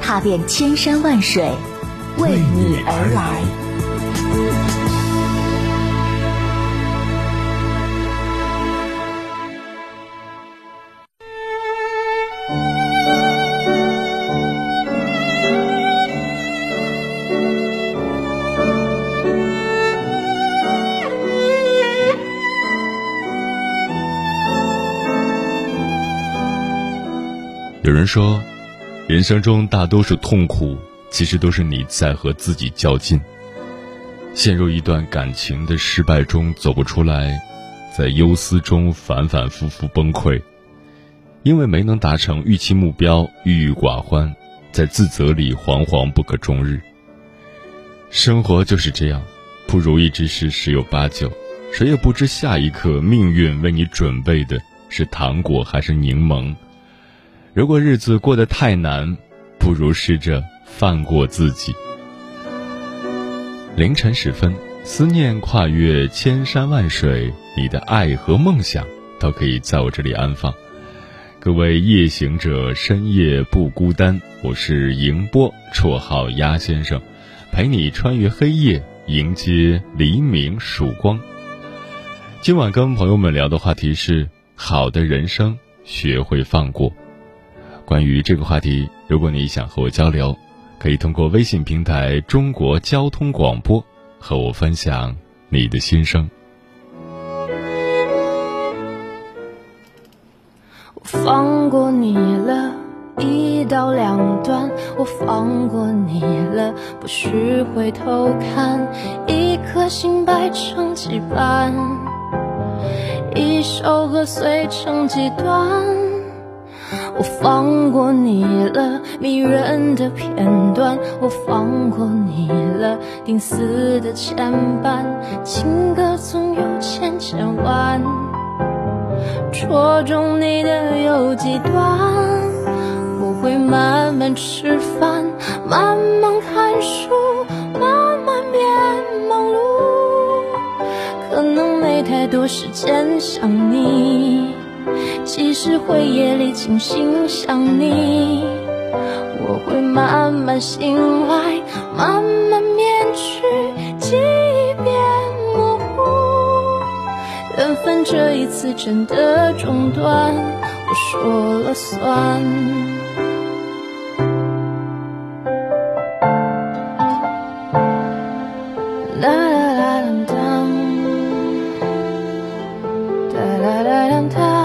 踏遍千山万水，为你而来。有人说，人生中大多数痛苦其实都是你在和自己较劲，陷入一段感情的失败中走不出来，在忧思中反反复复崩溃，因为没能达成预期目标郁郁寡欢，在自责里惶惶不可终日。生活就是这样，不如意之事十有八九，谁也不知下一刻命运为你准备的是糖果还是柠檬。如果日子过得太难，不如试着放过自己。凌晨时分，思念跨越千山万水，你的爱和梦想都可以在我这里安放。各位夜行者，深夜不孤单，我是迎波，绰号鸭先生，陪你穿越黑夜，迎接黎明曙光。今晚跟朋友们聊的话题是好的人生，学会放过。关于这个话题，如果你想和我交流，可以通过微信平台中国交通广播和我分享你的心声。我放过你了，一刀两断，我放过你了，不许回头看，一颗心掰成几瓣，一首歌碎成几段。我放过你了，迷人的片段，我放过你了，定死的牵绊，情歌总有千千万，戳中你的有几段。我会慢慢吃饭，慢慢看书，慢慢变忙碌，可能没太多时间想你，即使会夜里清醒想你。我会慢慢醒来，慢慢面去，记忆变模糊，缘分这一次真的中断，我说了算。啦啦啦啦当，哒啦啦啦当。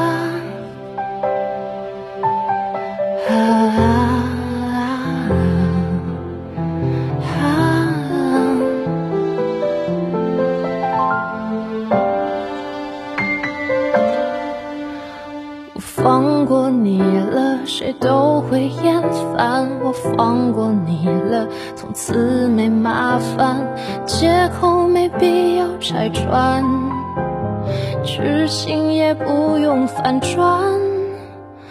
我放过你了，从此没麻烦，借口没必要拆穿，剧情也不用反转。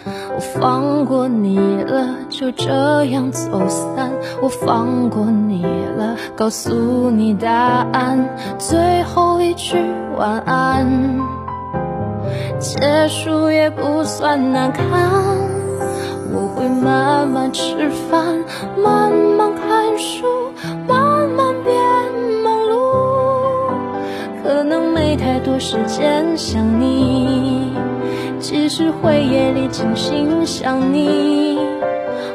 我放过你了，就这样走散，我放过你了，告诉你答案，最后一句晚安，结束也不算难看。我会慢慢吃饭，慢慢看书，慢慢变忙碌，可能没太多时间想你，即使会夜里清醒想你。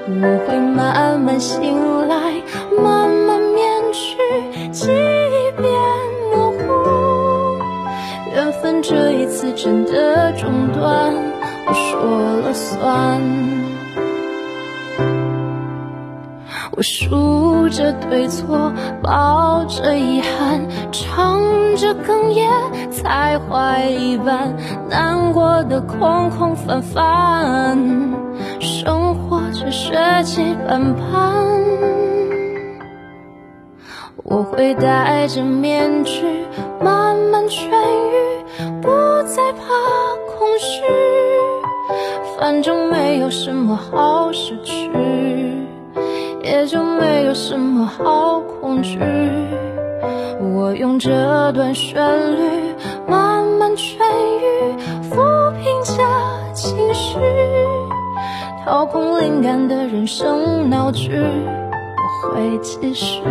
我会慢慢醒来，慢慢面去，记忆变模糊，缘分这一次真的中断，我说了算。我数着对错，抱着遗憾，唱着哽咽，才怀一半，难过的空空泛泛，生活却血气斑斑。我会戴着面具慢慢痊愈，不再怕空虚，反正没有什么好失去，也就没有什么好恐惧。我用这段旋律慢慢痊愈，抚平着情绪，掏空灵感的人生闹剧，我会继续。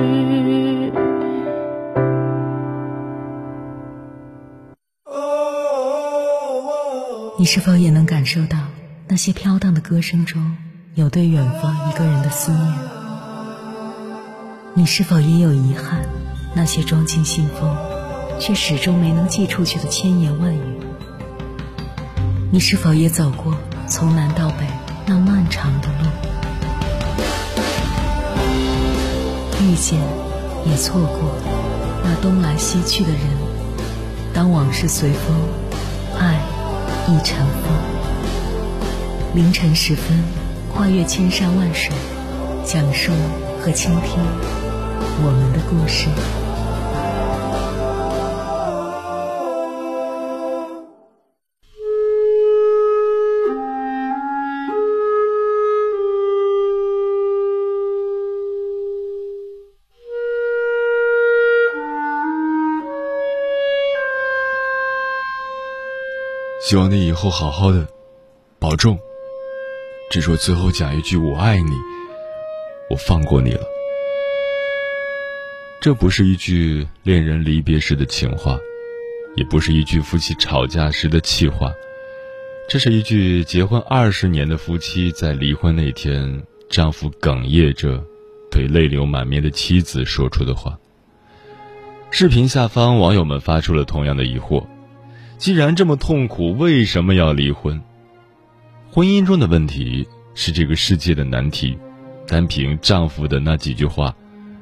你是否也能感受到那些飘荡的歌声中有对远方一个人的思念？你是否也有遗憾，那些装进信封却始终没能寄出去的千言万语？你是否也走过从南到北那漫长的路，遇见也错过那东来西去的人？当往事随风，爱一场风，凌晨时分，跨越千山万水，讲述和倾听我们的故事。希望你以后好好的，保重。只说最后讲一句我爱你，我放过你了。这不是一句恋人离别时的情话，也不是一句夫妻吵架时的气话，这是一句结婚20年的夫妻在离婚那天，丈夫哽咽着对泪流满面的妻子说出的话。视频下方网友们发出了同样的疑惑，既然这么痛苦，为什么要离婚？婚姻中的问题是这个世界的难题，单凭丈夫的那几句话，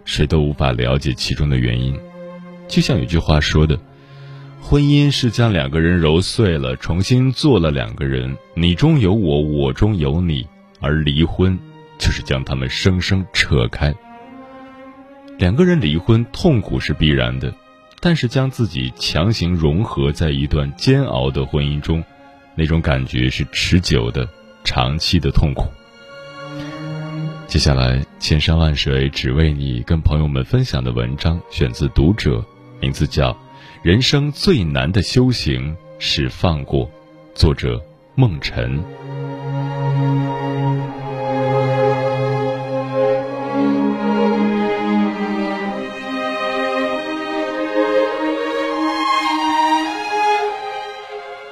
谁都无法了解其中的原因。就像有句话说的，婚姻是将两个人揉碎了，重新做了两个人，你中有我，我中有你，而离婚就是将他们生生扯开。两个人离婚，痛苦是必然的，但是将自己强行融合在一段煎熬的婚姻中，那种感觉是持久的、长期的痛苦。接下来，千山万水只为你跟朋友们分享的文章选自《读者》，名字叫《人生最难的修行是放过》，作者孟晨。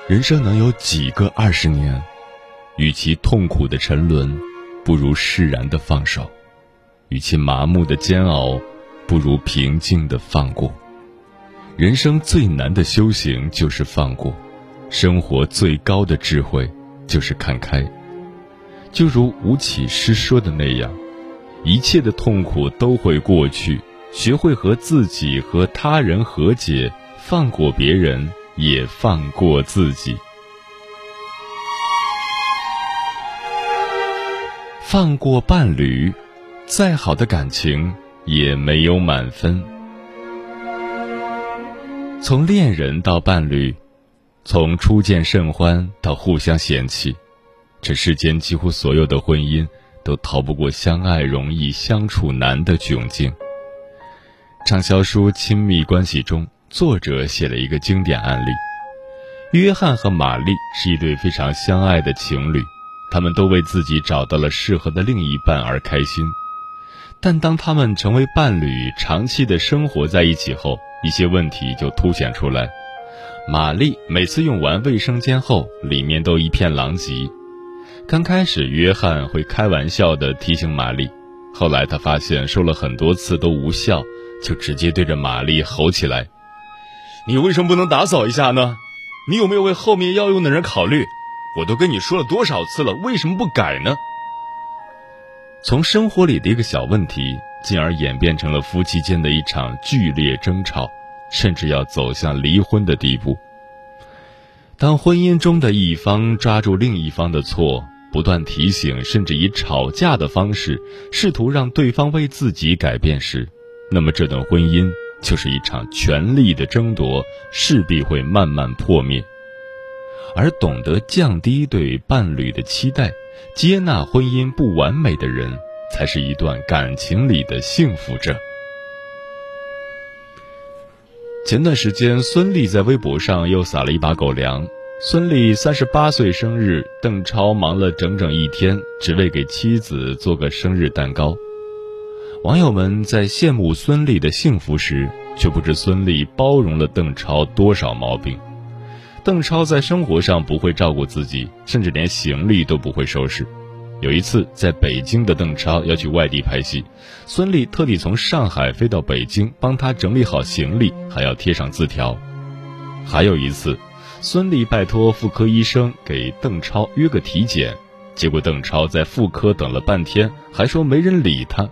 人生能有几个20年？与其痛苦的沉沦，不如释然的放手；与其麻木的煎熬，不如平静的放过。人生最难的修行就是放过，生活最高的智慧就是看开。就如吴启诗说的那样，一切的痛苦都会过去，学会和自己和他人和解，放过别人，也放过自己。放过伴侣，再好的感情也没有满分。从恋人到伴侣，从初见甚欢到互相嫌弃，这世间几乎所有的婚姻都逃不过相爱容易相处难的窘境。畅销书《亲密关系》中，作者写了一个经典案例。约翰和玛丽是一对非常相爱的情侣，他们都为自己找到了适合的另一半而开心。但当他们成为伴侣，长期的生活在一起后，一些问题就凸显出来。玛丽每次用完卫生间后，里面都一片狼藉。刚开始，约翰会开玩笑地提醒玛丽，后来他发现说了很多次都无效，就直接对着玛丽吼起来，你为什么不能打扫一下呢？你有没有为后面要用的人考虑？我都跟你说了多少次了，为什么不改呢？从生活里的一个小问题，进而演变成了夫妻间的一场剧烈争吵，甚至要走向离婚的地步。当婚姻中的一方抓住另一方的错，不断提醒，甚至以吵架的方式试图让对方为自己改变时，那么这段婚姻就是一场权力的争夺，势必会慢慢破灭。而懂得降低对伴侣的期待，接纳婚姻不完美的人，才是一段感情里的幸福者。前段时间，孙俪在微博上又撒了一把狗粮。孙俪38岁生日，邓超忙了整整一天，只为给妻子做个生日蛋糕。网友们在羡慕孙俪的幸福时，却不知孙俪包容了邓超多少毛病。邓超在生活上不会照顾自己，甚至连行李都不会收拾。有一次，在北京的邓超要去外地拍戏，孙俪特地从上海飞到北京，帮他整理好行李，还要贴上字条。还有一次，孙俪拜托妇科医生给邓超约个体检，结果邓超在妇科等了半天，还说没人理他。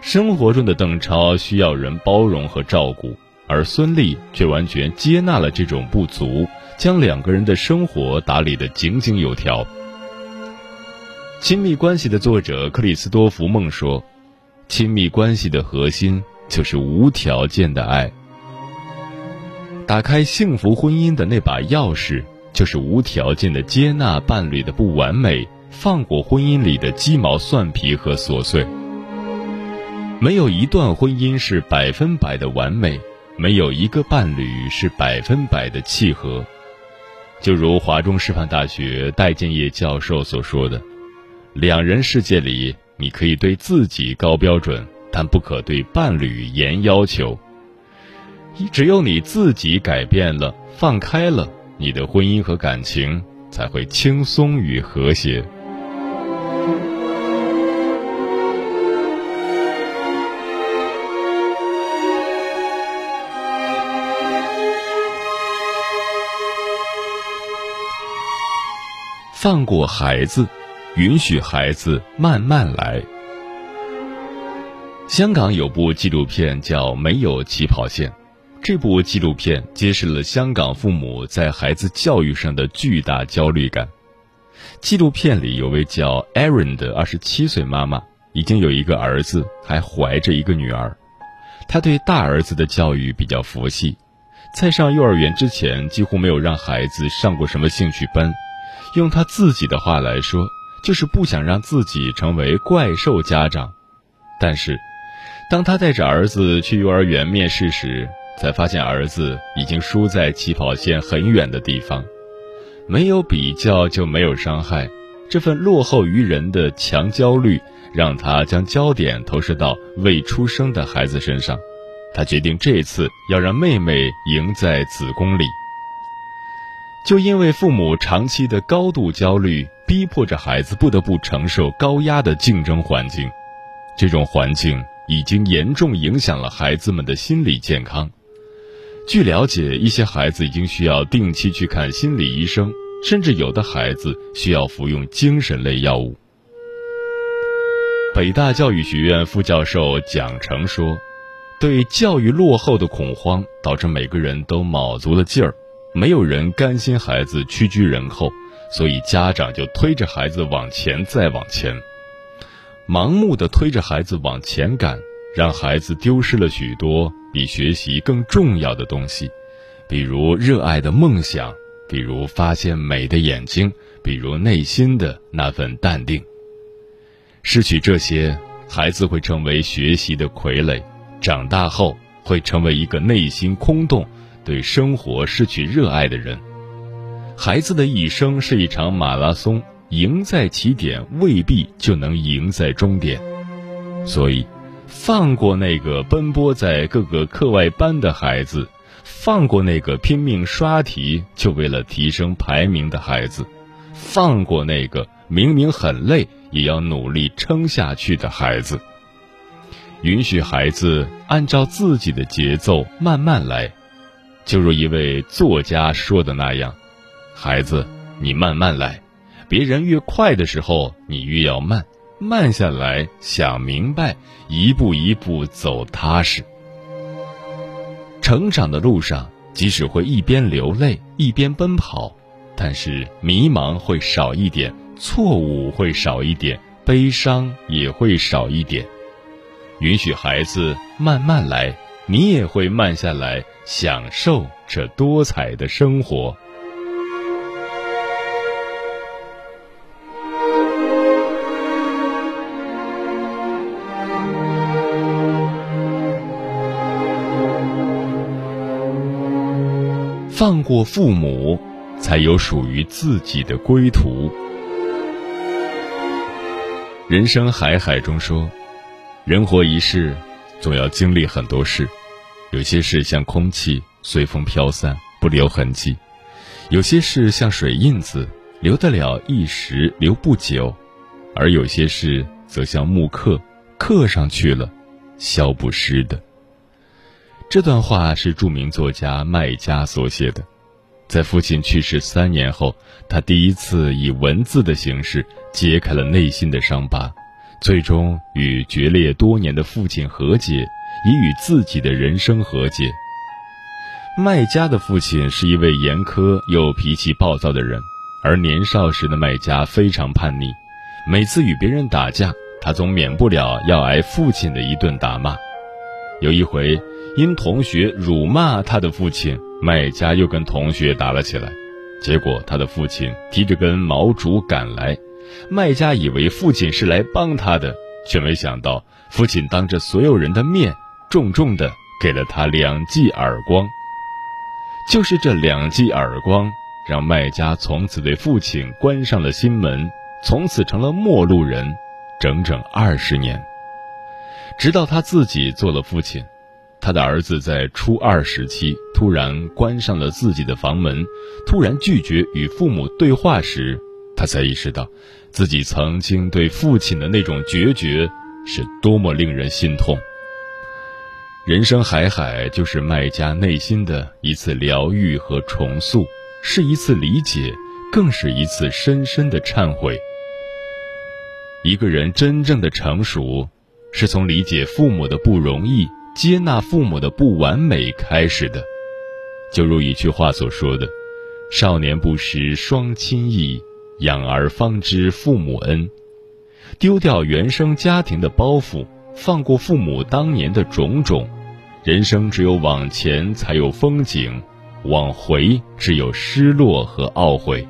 生活中的邓超需要人包容和照顾，而孙俪却完全接纳了这种不足，将两个人的生活打理得井井有条。亲密关系的作者克里斯多弗·孟说，亲密关系的核心就是无条件的爱。打开幸福婚姻的那把钥匙，就是无条件的接纳伴侣的不完美，放过婚姻里的鸡毛蒜皮和琐碎。没有一段婚姻是100%的完美，没有一个伴侣是100%的契合。就如华中师范大学戴建业教授所说的，两人世界里，你可以对自己高标准，但不可对伴侣严要求。只有你自己改变了，放开了，你的婚姻和感情才会轻松与和谐。放过孩子，允许孩子慢慢来。香港有部纪录片叫《没有起跑线》，这部纪录片揭示了香港父母在孩子教育上的巨大焦虑感。纪录片里有位叫 Aaron 的27岁妈妈，已经有一个儿子，还怀着一个女儿。她对大儿子的教育比较佛系，在上幼儿园之前几乎没有让孩子上过什么兴趣班。用她自己的话来说，就是不想让自己成为怪兽家长。但是当她带着儿子去幼儿园面试时，才发现儿子已经输在起跑线很远的地方。没有比较就没有伤害，这份落后于人的强焦虑让他将焦点投射到未出生的孩子身上。他决定这次要让妹妹赢在子宫里。就因为父母长期的高度焦虑，逼迫着孩子不得不承受高压的竞争环境。这种环境已经严重影响了孩子们的心理健康。据了解，一些孩子已经需要定期去看心理医生，甚至有的孩子需要服用精神类药物。北大教育学院副教授蒋成说，对教育落后的恐慌导致每个人都卯足了劲儿，没有人甘心孩子屈居人后，所以家长就推着孩子往前再往前。盲目的推着孩子往前赶，让孩子丢失了许多比学习更重要的东西，比如热爱的梦想，比如发现美的眼睛，比如内心的那份淡定。失去这些，孩子会成为学习的傀儡，长大后会成为一个内心空洞，对生活失去热爱的人。孩子的一生是一场马拉松，赢在起点未必就能赢在终点。所以放过那个奔波在各个课外班的孩子，放过那个拼命刷题就为了提升排名的孩子，放过那个明明很累也要努力撑下去的孩子。允许孩子按照自己的节奏慢慢来。就如一位作家说的那样，孩子，你慢慢来，别人越快的时候你越要慢，慢下来，想明白，一步一步走踏实。成长的路上，即使会一边流泪一边奔跑，但是迷茫会少一点，错误会少一点，悲伤也会少一点。允许孩子慢慢来，你也会慢下来，享受这多彩的生活。放过父母，才有属于自己的归途。人生海海中说，人活一世，总要经历很多事，有些事像空气，随风飘散，不留痕迹；有些事像水印子，留得了一时，留不久；而有些事则像木刻，刻上去了，消不失的。这段话是著名作家麦家所写的。在父亲去世3年后，他第一次以文字的形式揭开了内心的伤疤，最终与决裂多年的父亲和解，也与自己的人生和解。麦家的父亲是一位严苛又脾气暴躁的人，而年少时的麦家非常叛逆，每次与别人打架，他总免不了要挨父亲的一顿打骂。有一回，因同学辱骂他的父亲，麦家又跟同学打了起来，结果他的父亲提着根毛竹赶来，麦家以为父亲是来帮他的，却没想到父亲当着所有人的面重重的给了他2记耳光。就是这2记耳光，让麦家从此对父亲关上了心门，从此成了陌路人，整整20年。直到他自己做了父亲，他的儿子在初二时期突然关上了自己的房门，突然拒绝与父母对话时，他才意识到自己曾经对父亲的那种决绝是多么令人心痛。人生海海，就是麦家内心的一次疗愈和重塑，是一次理解，更是一次深深的忏悔。一个人真正的成熟，是从理解父母的不容易，接纳父母的不完美开始的。就如一句话所说的，少年不识双亲意，养儿方知父母恩。丢掉原生家庭的包袱，放过父母当年的种种，人生只有往前才有风景，往回只有失落和懊悔。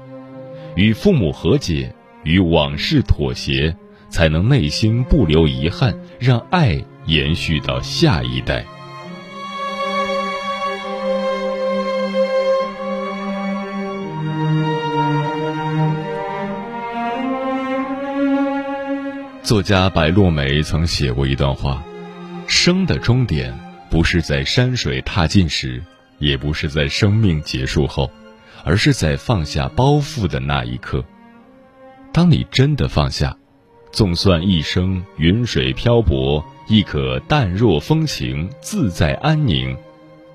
与父母和解，与往事妥协，才能内心不留遗憾，让爱延续到下一代。作家白落梅曾写过一段话：生的终点不是在山水踏尽时，也不是在生命结束后，而是在放下包袱的那一刻。当你真的放下，纵算一生云水漂泊，亦可淡若风情，自在安宁。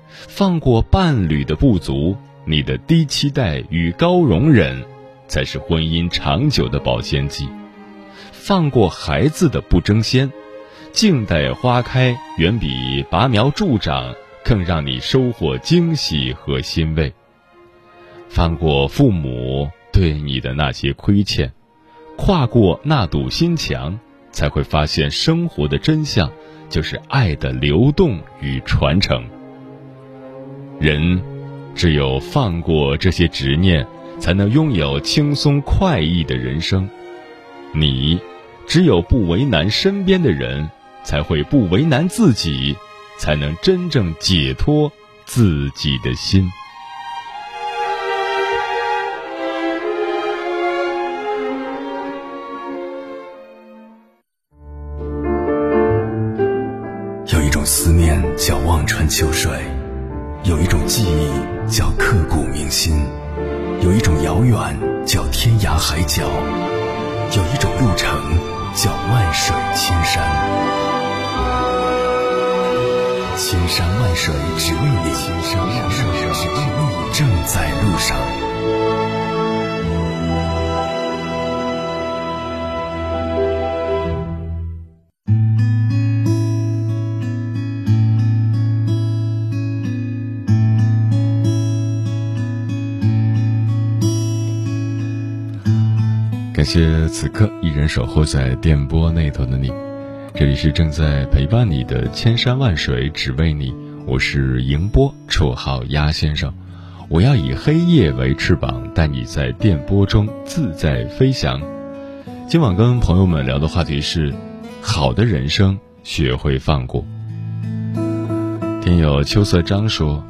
放过伴侣的不足，你的低期待与高容忍，才是婚姻长久的保鲜剂。放过孩子的不争先，静待花开，远比拔苗助长更让你收获惊喜和欣慰。放过父母对你的那些亏欠，跨过那堵心墙，才会发现生活的真相就是爱的流动与传承。人只有放过这些执念，才能拥有轻松快意的人生。你只有不为难身边的人，才会不为难自己，才能真正解脱自己的心。思念叫望穿秋水，有一种记忆叫刻骨铭心，有一种遥远叫天涯海角，有一种路程叫万水千山。千山万水只为你，千山万水只为你，正在路上。感谢此刻依然守候在电波那头的你。这里是正在陪伴你的千山万水只为你，我是迎波，绰号鸭先生。我要以黑夜为翅膀，带你在电波中自在飞翔。今晚跟朋友们聊的话题是好的人生学会放过。听友秋色章说，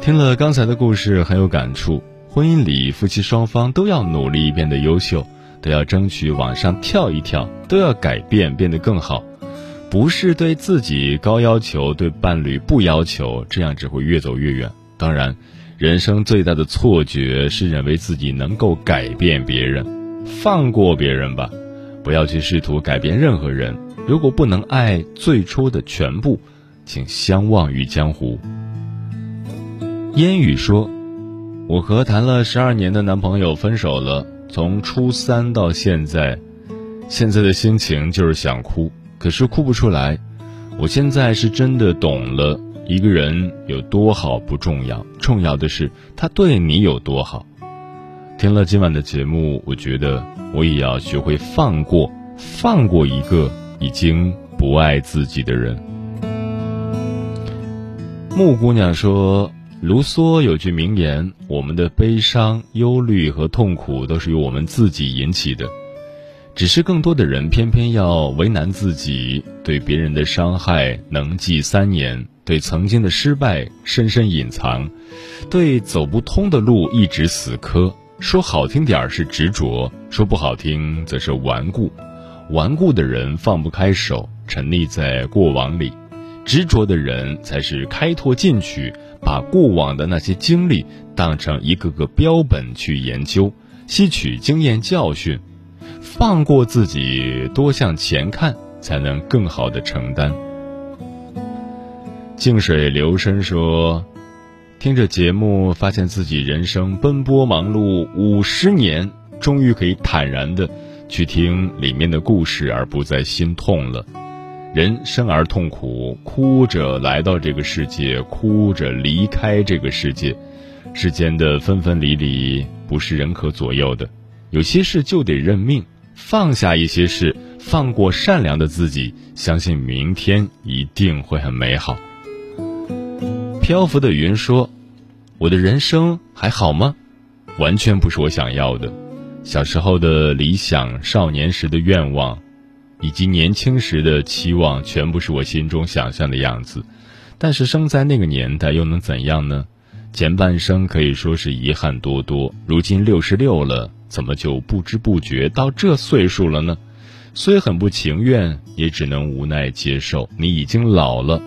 听了刚才的故事很有感触，婚姻里夫妻双方都要努力变得优秀，都要争取往上跳一跳，都要改变变得更好，不是对自己高要求，对伴侣不要求，这样只会越走越远。当然，人生最大的错觉是认为自己能够改变别人。放过别人吧，不要去试图改变任何人。如果不能爱最初的全部，请相忘于江湖。烟雨说，我和谈了12年的男朋友分手了，从初三到现在，现在的心情就是想哭，可是哭不出来。我现在是真的懂了，一个人有多好不重要，重要的是他对你有多好。听了今晚的节目，我觉得我也要学会放过，放过一个已经不爱自己的人。木姑娘说，卢梭有句名言，我们的悲伤、忧虑和痛苦都是由我们自己引起的，只是更多的人偏偏要为难自己，对别人的伤害能记3年，对曾经的失败深深隐藏，对走不通的路一直死磕。说好听点是执着，说不好听则是顽固。顽固的人放不开手，沉溺在过往里，执着的人才是开拓进取，把过往的那些经历当成一个个标本去研究，吸取经验教训，放过自己，多向前看，才能更好的承担。静水流深说，听着节目发现自己人生奔波忙碌50年，终于可以坦然的去听里面的故事，而不再心痛了。人生而痛苦，哭着来到这个世界，哭着离开这个世界。世间的分分离离不是人可左右的，有些事就得认命，放下一些事，放过善良的自己，相信明天一定会很美好。漂浮的云说，我的人生还好吗？完全不是我想要的。小时候的理想，少年时的愿望，以及年轻时的期望，全不是我心中想象的样子。但是生在那个年代又能怎样呢？前半生可以说是遗憾多多，如今66了，怎么就不知不觉到这岁数了呢？虽很不情愿，也只能无奈接受，你已经老了。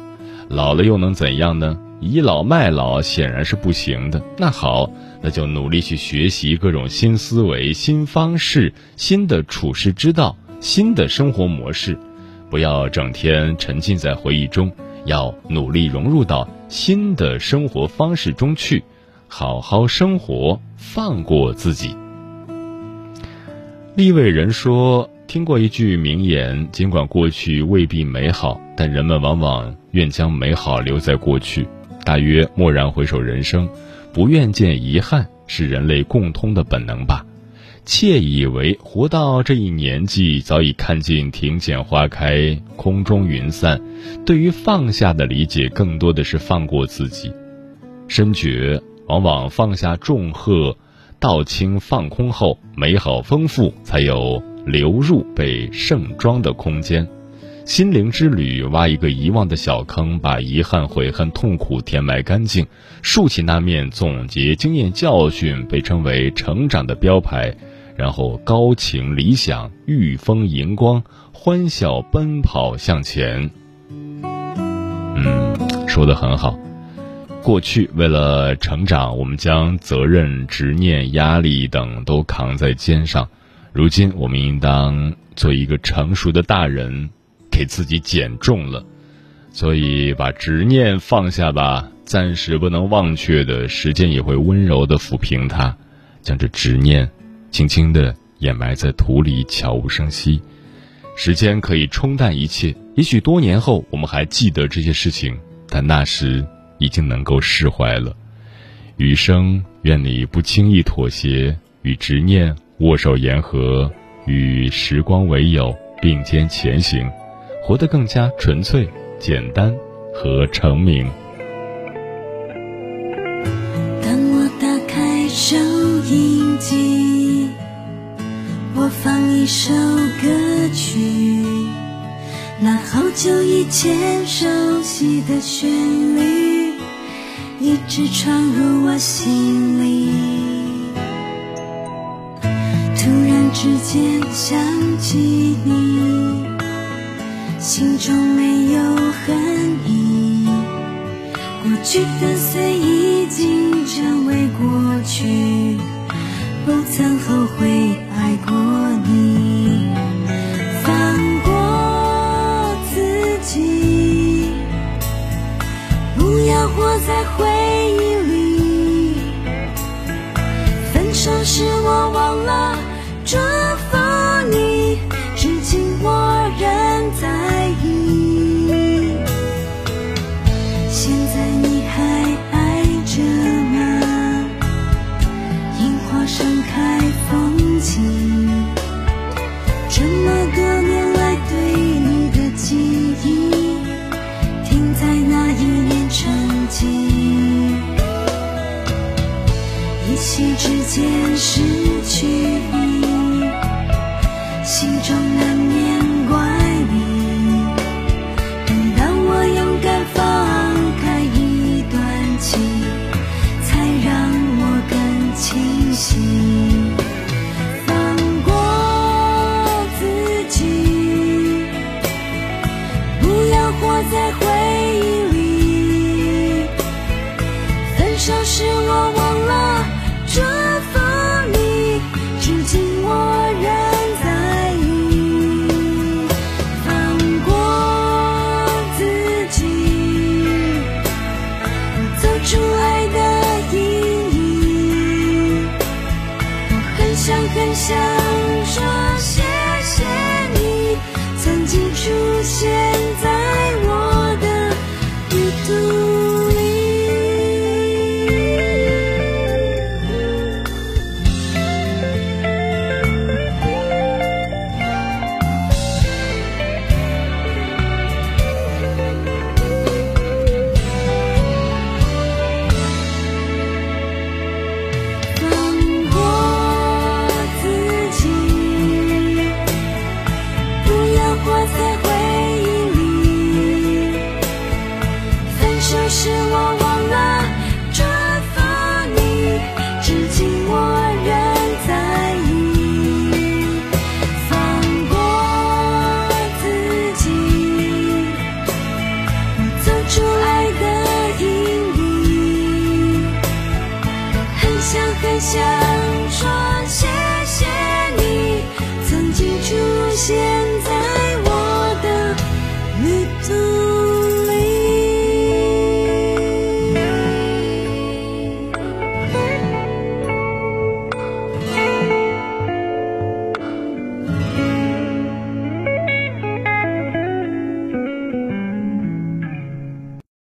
老了又能怎样呢？倚老卖老显然是不行的。那好，那就努力去学习各种新思维、新方式、新的处世之道、新的生活模式，不要整天沉浸在回忆中，要努力融入到新的生活方式中去，好好生活，放过自己。立位人说，听过一句名言，尽管过去未必美好，但人们往往愿将美好留在过去，大约蓦然回首人生，不愿见遗憾，是人类共通的本能吧。窃以为活到这一年纪，早已看尽庭前花开，空中云散。对于放下的理解，更多的是放过自己。深觉往往放下重荷，道清放空后，美好丰富才有流入被盛装的空间。心灵之旅，挖一个遗忘的小坑，把遗憾、悔恨、痛苦填埋干净，竖起那面总结经验教训，被称为成长的标牌，然后高情理想，御风荧光，欢笑奔跑向前。说得很好。过去为了成长，我们将责任、执念、压力等都扛在肩上，如今我们应当做一个成熟的大人，给自己减重了。所以把执念放下吧，暂时不能忘却的，时间也会温柔地抚平它。将这执念轻轻地掩埋在土里，悄无声息，时间可以冲淡一切。也许多年后我们还记得这些事情，但那时已经能够释怀了。余生愿你不轻易妥协，与执念握手言和，与时光为友，并肩前行，活得更加纯粹、简单和成名。当我打开收音机，播放一首歌曲，那好久以前熟悉的旋律一直闯入我心里，突然之间想起你，心中没有恨意，过去的岁已经成为过去，不曾后悔爱过你，放过自己，不要活在回忆里，分手时我忘了祝福你，至今我仍在意。现在你还爱着吗？萤火盛开风景，这么多年来对你的记忆，停在那一年春季，一夕之间失去你，心中难免怪你，等到我勇敢放开一段情，才让我更清醒。放过自己，不要活在回忆里，分手时我忘了祝福你，至今我仍很想说谢谢你，曾经出现在我的孤独现在我的旅途。